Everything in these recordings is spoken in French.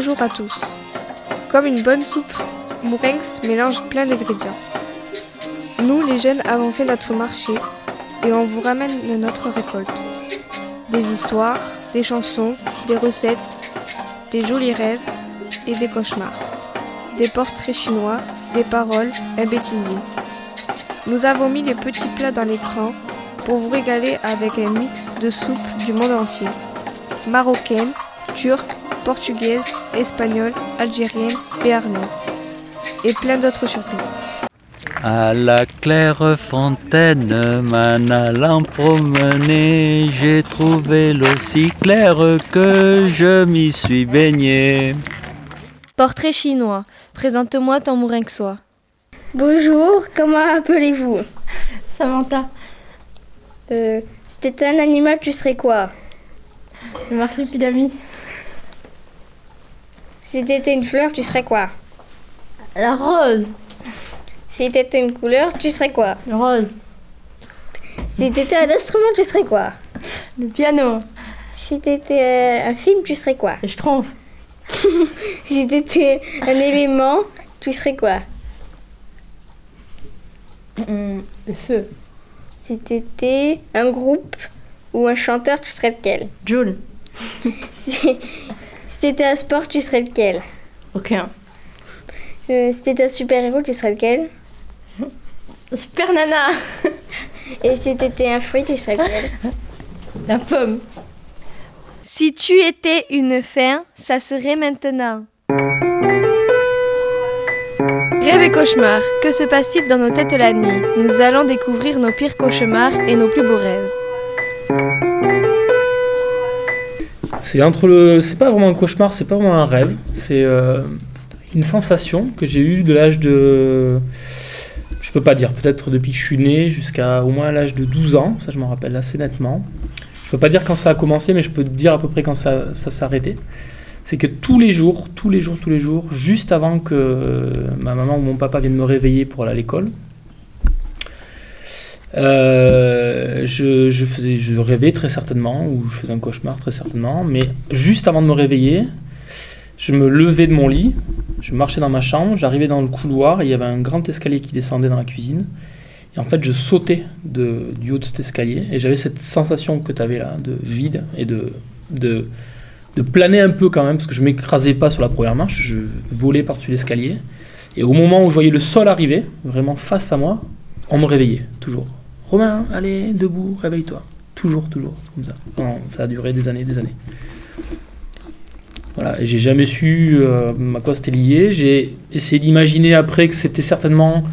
bonjour à tous. Comme une bonne soupe, Mourenx mélange plein d'ingrédients. Nous, les jeunes, avons fait notre marché et on vous ramène notre récolte. Des histoires, des chansons, des recettes, des jolis rêves et des cauchemars. Des portraits chinois, des paroles, un bêtisier. Nous avons mis les petits plats dans l'écran pour vous régaler avec un mix de soupes du monde entier. Marocaine, turque, portugaise, espagnole, algérienne, béarnaise. Et plein d'autres surprises. À la claire fontaine, m'en allant promener, j'ai trouvé l'eau si claire que je m'y suis baigné. Portrait chinois, présente-moi ton mourenxois. Bonjour, comment appelez-vous? Samantha. Si t'étais un animal, tu serais quoi? Le marsupilami. Si t'étais une fleur, tu serais quoi? La rose. Si t'étais une couleur, tu serais quoi? Le rose. Si t'étais un instrument, tu serais quoi? Le piano. Si t'étais un film, tu serais quoi? Le schtroumpf. Si t'étais un élément, tu serais quoi? Le feu. Si t'étais un groupe ou un chanteur, tu serais lequel? Joule. Si t'étais un sport, tu serais lequel? Aucun. Si t'étais un super-héros, tu serais lequel? Super-nana. Et si t'étais un fruit, tu serais lequel? La pomme. Si tu étais une fin, ça serait maintenant. Rêve et cauchemar, que se passe-t-il dans nos têtes la nuit? Nous allons découvrir nos pires cauchemars et nos plus beaux rêves. C'est pas vraiment un cauchemar, c'est pas vraiment un rêve. C'est une sensation que j'ai eue de l'âge de... Je peux pas dire, peut-être depuis que je suis né jusqu'à au moins l'âge de 12 ans. Ça, je m'en rappelle assez nettement. Je peux pas dire quand ça a commencé, mais je peux te dire à peu près quand ça s'est arrêté. C'est que tous les jours, juste avant que ma maman ou mon papa vienne me réveiller pour aller à l'école, je rêvais très certainement, ou je faisais un cauchemar très certainement, mais juste avant de me réveiller, je me levais de mon lit, je marchais dans ma chambre, j'arrivais dans le couloir, et il y avait un grand escalier qui descendait dans la cuisine, et en fait je sautais du haut de cet escalier, et j'avais cette sensation que tu avais là, de vide, et de planer un peu quand même, parce que je ne m'écrasais pas sur la première marche, je volais par-dessus l'escalier. Et au moment où je voyais le sol arriver, vraiment face à moi, on me réveillait, toujours. Romain, allez, debout, réveille-toi. Toujours, comme ça. Non, ça a duré des années. Voilà, et j'ai jamais su à quoi c'était lié. J'ai essayé d'imaginer après que c'était certainement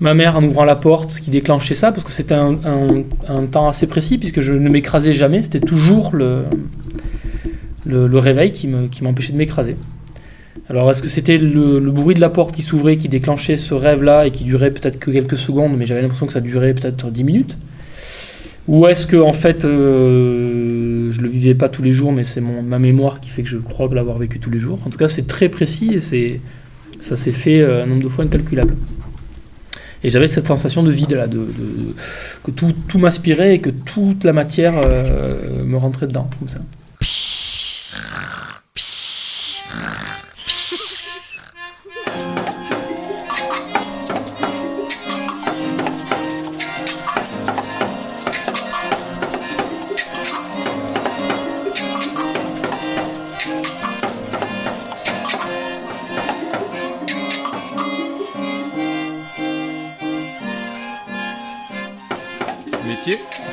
ma mère en ouvrant la porte qui déclenchait ça, parce que c'était un temps assez précis, puisque je ne m'écrasais jamais, c'était toujours le réveil qui m'empêchait de m'écraser. Alors est-ce que c'était le bruit de la porte qui s'ouvrait, qui déclenchait ce rêve-là et qui durait peut-être que quelques secondes, mais j'avais l'impression que ça durait peut-être 10 minutes? Ou est-ce que en fait je le vivais pas tous les jours, mais c'est ma mémoire qui fait que je crois l'avoir vécu tous les jours? En tout cas, c'est très précis et ça s'est fait un nombre de fois incalculable. Et j'avais cette sensation de vide là, que tout m'aspirait et que toute la matière me rentrait dedans comme ça.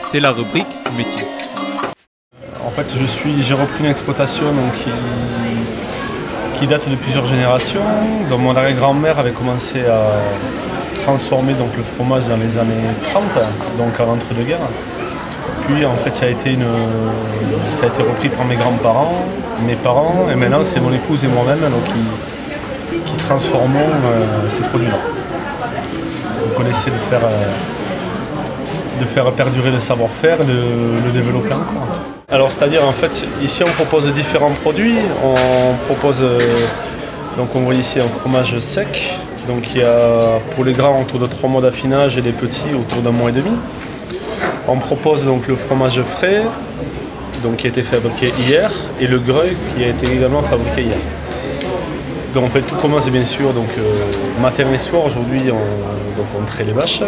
C'est la rubrique métier. En fait, j'ai repris une exploitation donc, qui date de plusieurs générations. Donc, mon arrière-grand-mère avait commencé à transformer donc, le fromage dans les années 30, donc à l'entre-deux-guerres. Puis, en fait, ça a été repris par mes grands-parents, mes parents, et maintenant, c'est mon épouse et moi-même donc, qui transformons ces produits-là. Donc, on essaie de faire perdurer le savoir-faire, le développer encore. Alors c'est-à-dire en fait ici on propose différents produits, on propose donc on voit ici un fromage sec, donc il y a pour les grands autour de 3 mois d'affinage et les petits autour d'un mois et demi. On propose donc le fromage frais, donc qui a été fabriqué hier, et le greuil qui a été également fabriqué hier. Donc en fait tout commence bien sûr donc matin et soir. Aujourd'hui on traite les vaches.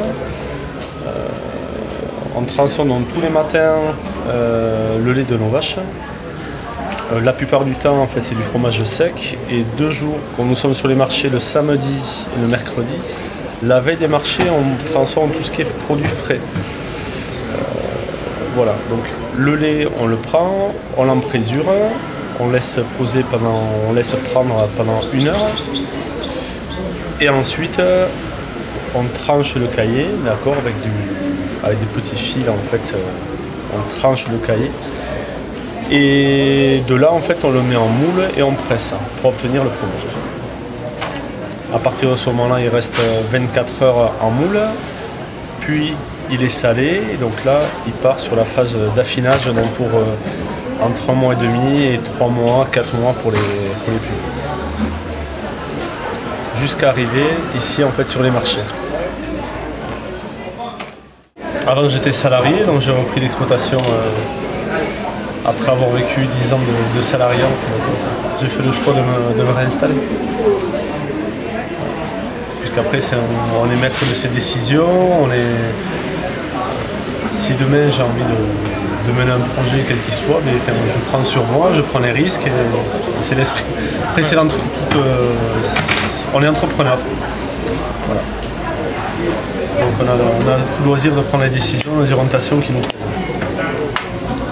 On transforme donc, tous les matins le lait de nos vaches. La plupart du temps en fait c'est du fromage sec, et deux jours quand nous sommes sur les marchés, le samedi et le mercredi, la veille des marchés on transforme tout ce qui est produit frais. Voilà, donc le lait on le prend, on l'emprésure, on laisse poser pendant une heure, et ensuite on tranche le caillé, d'accord, avec des petits fils en fait, on tranche le caillé. Et de là, en fait, on le met en moule et on presse pour obtenir le fromage. À partir de ce moment-là, il reste 24 heures en moule, puis il est salé. Et donc là, il part sur la phase d'affinage, donc pour entre 1 mois et demi et 3 mois, 4 mois pour les pubs. Jusqu'à arriver ici, en fait, sur les marchés. Avant, j'étais salarié, donc j'ai repris l'exploitation. Après avoir vécu 10 ans de salariat, j'ai fait le choix de me réinstaller. Puisqu'après, on est maître de ses décisions. Si demain j'ai envie de mener un projet quel qu'il soit, mais, enfin, je prends sur moi, je prends les risques. Et c'est l'esprit. Après, on est entrepreneur. Voilà. Donc on a tout le loisir de prendre les décisions, les orientations qui nous présentent.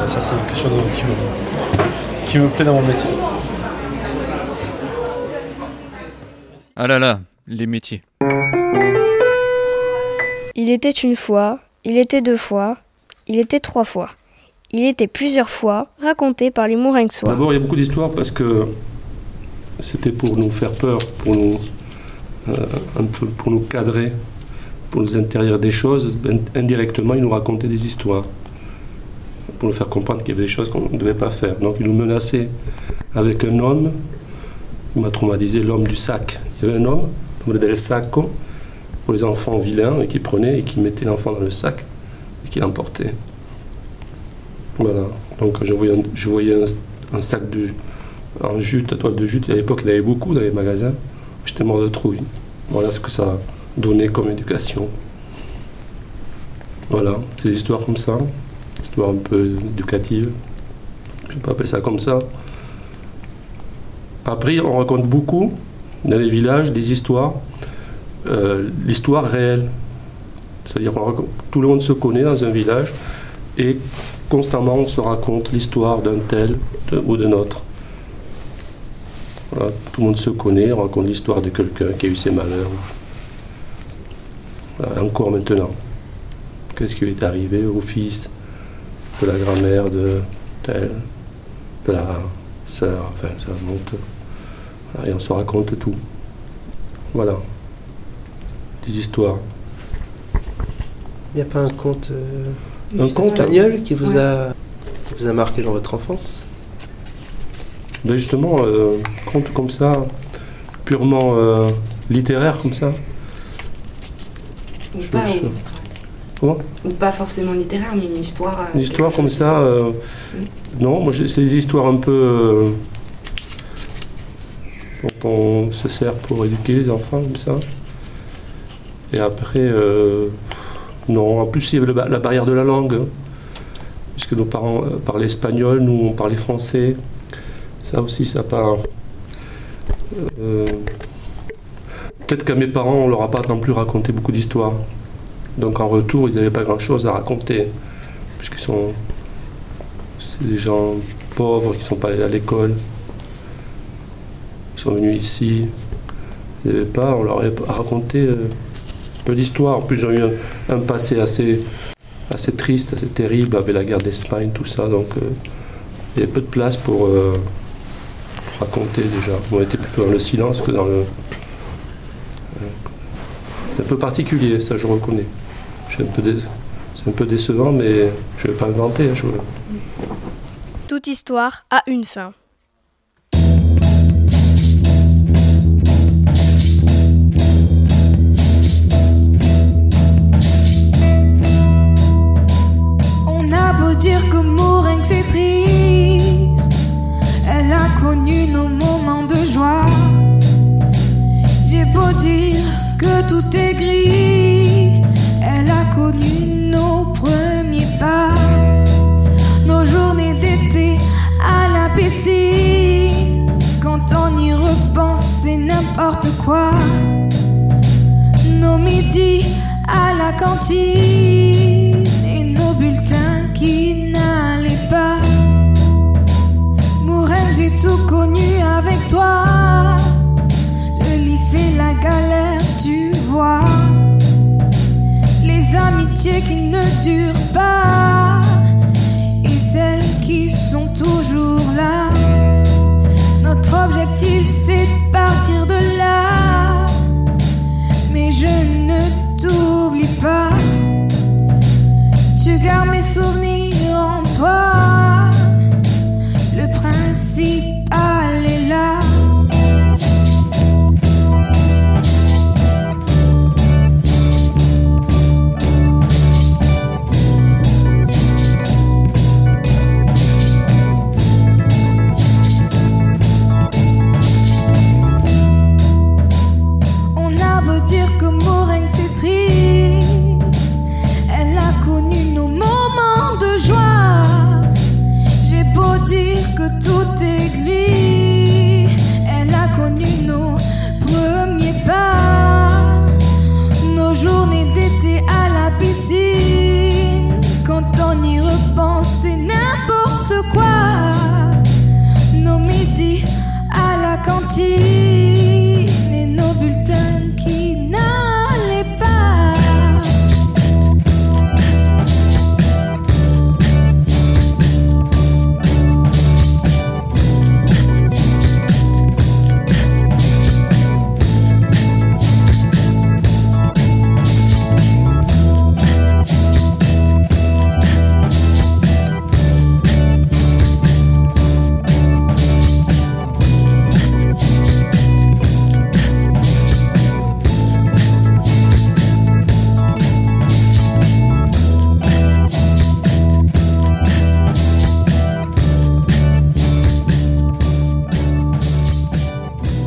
Ça, c'est quelque chose qui me plaît dans mon métier. Ah là là, les métiers. Il était une fois, il était deux fois, il était trois fois. Il était plusieurs fois raconté par les Mourenxois. D'abord, il y a beaucoup d'histoires parce que c'était pour nous faire peur, pour nous cadrer, pour nous interdire des choses. Indirectement, ils nous racontaient des histoires, pour nous faire comprendre qu'il y avait des choses qu'on ne devait pas faire. Donc il nous menaçait avec un homme, il m'a traumatisé, l'homme du sac. Il y avait un homme, on appelait le sacco, pour les enfants vilains, et qui prenait et qui mettait l'enfant dans le sac et qui l'emportait. Voilà. Donc je voyais un sac en jute, à toile de jute, et à l'époque il y en avait beaucoup dans les magasins, j'étais mort de trouille. Voilà ce que ça donnait comme éducation. Voilà, ces histoires comme ça. Histoire un peu éducative, je ne peux pas appeler ça comme ça. Après, on raconte beaucoup dans les villages des histoires, l'histoire réelle. C'est-à-dire que tout le monde se connaît dans un village et constamment on se raconte l'histoire d'un tel ou d'un autre. Voilà, tout le monde se connaît, on raconte l'histoire de quelqu'un qui a eu ses malheurs. Voilà, encore maintenant, qu'est-ce qui lui est arrivé au fils de la grand-mère de telle, de la sœur, enfin ça monte. Voilà, et on se raconte tout. Voilà. Des histoires. Il n'y a pas un conte espagnol qui vous a marqué dans votre enfance? Ben justement, conte comme ça, purement littéraire comme ça. Ou pas forcément littéraire, mais une histoire. Une histoire comme ça. Non, moi, c'est des histoires un peu dont on se sert pour éduquer les enfants, comme ça. Et après, non, en plus, il y avait la barrière de la langue. Hein, puisque nos parents parlaient espagnol, nous, on parlait français. Ça aussi, ça part. Peut-être qu'à mes parents, on leur a pas non plus raconté beaucoup d'histoires. Donc en retour, ils n'avaient pas grand-chose à raconter, puisqu'ils sont des gens pauvres qui ne sont pas allés à l'école, ils sont venus ici, ils n'avaient pas, on leur a raconté peu d'histoire. En plus, ils ont eu un passé assez triste, assez terrible, avec la guerre d'Espagne, tout ça, donc il y avait peu de place pour raconter déjà. On était plutôt dans le silence que dans le... C'est un peu particulier, ça je reconnais. C'est un peu décevant, mais je ne vais pas inventer. Toute histoire a une fin. On a beau dire que Mourenx est triste, elle a connu nos moments de joie. que tout est gris. Elle a connu nos premiers pas, nos journées d'été à la piscine. Quand on y repense, c'est n'importe quoi. Nos midis à la cantine et nos bulletins qui n'allaient pas. Mourenx, j'ai tout connu avec toi. Le lycée, la galère, tu vois. Les amitiés qui ne durent pas et celles qui sont toujours là. Notre objectif, c'est de partir de là. Mais je ne t'oublie pas. Tu gardes mes souvenirs en toi. Le principal est là. Tout est gris. Elle a connu nos premiers pas, nos journées d'été à la piscine. Quand on y repense, c'est n'importe quoi. Nos midis à la cantine et nos bulletins qui n'allaient pas.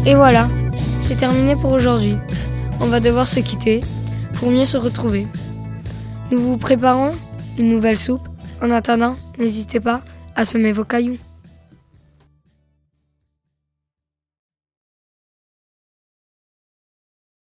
Et voilà, c'est terminé pour aujourd'hui. On va devoir se quitter pour mieux se retrouver. Nous vous préparons une nouvelle soupe. En attendant, n'hésitez pas à semer vos cailloux.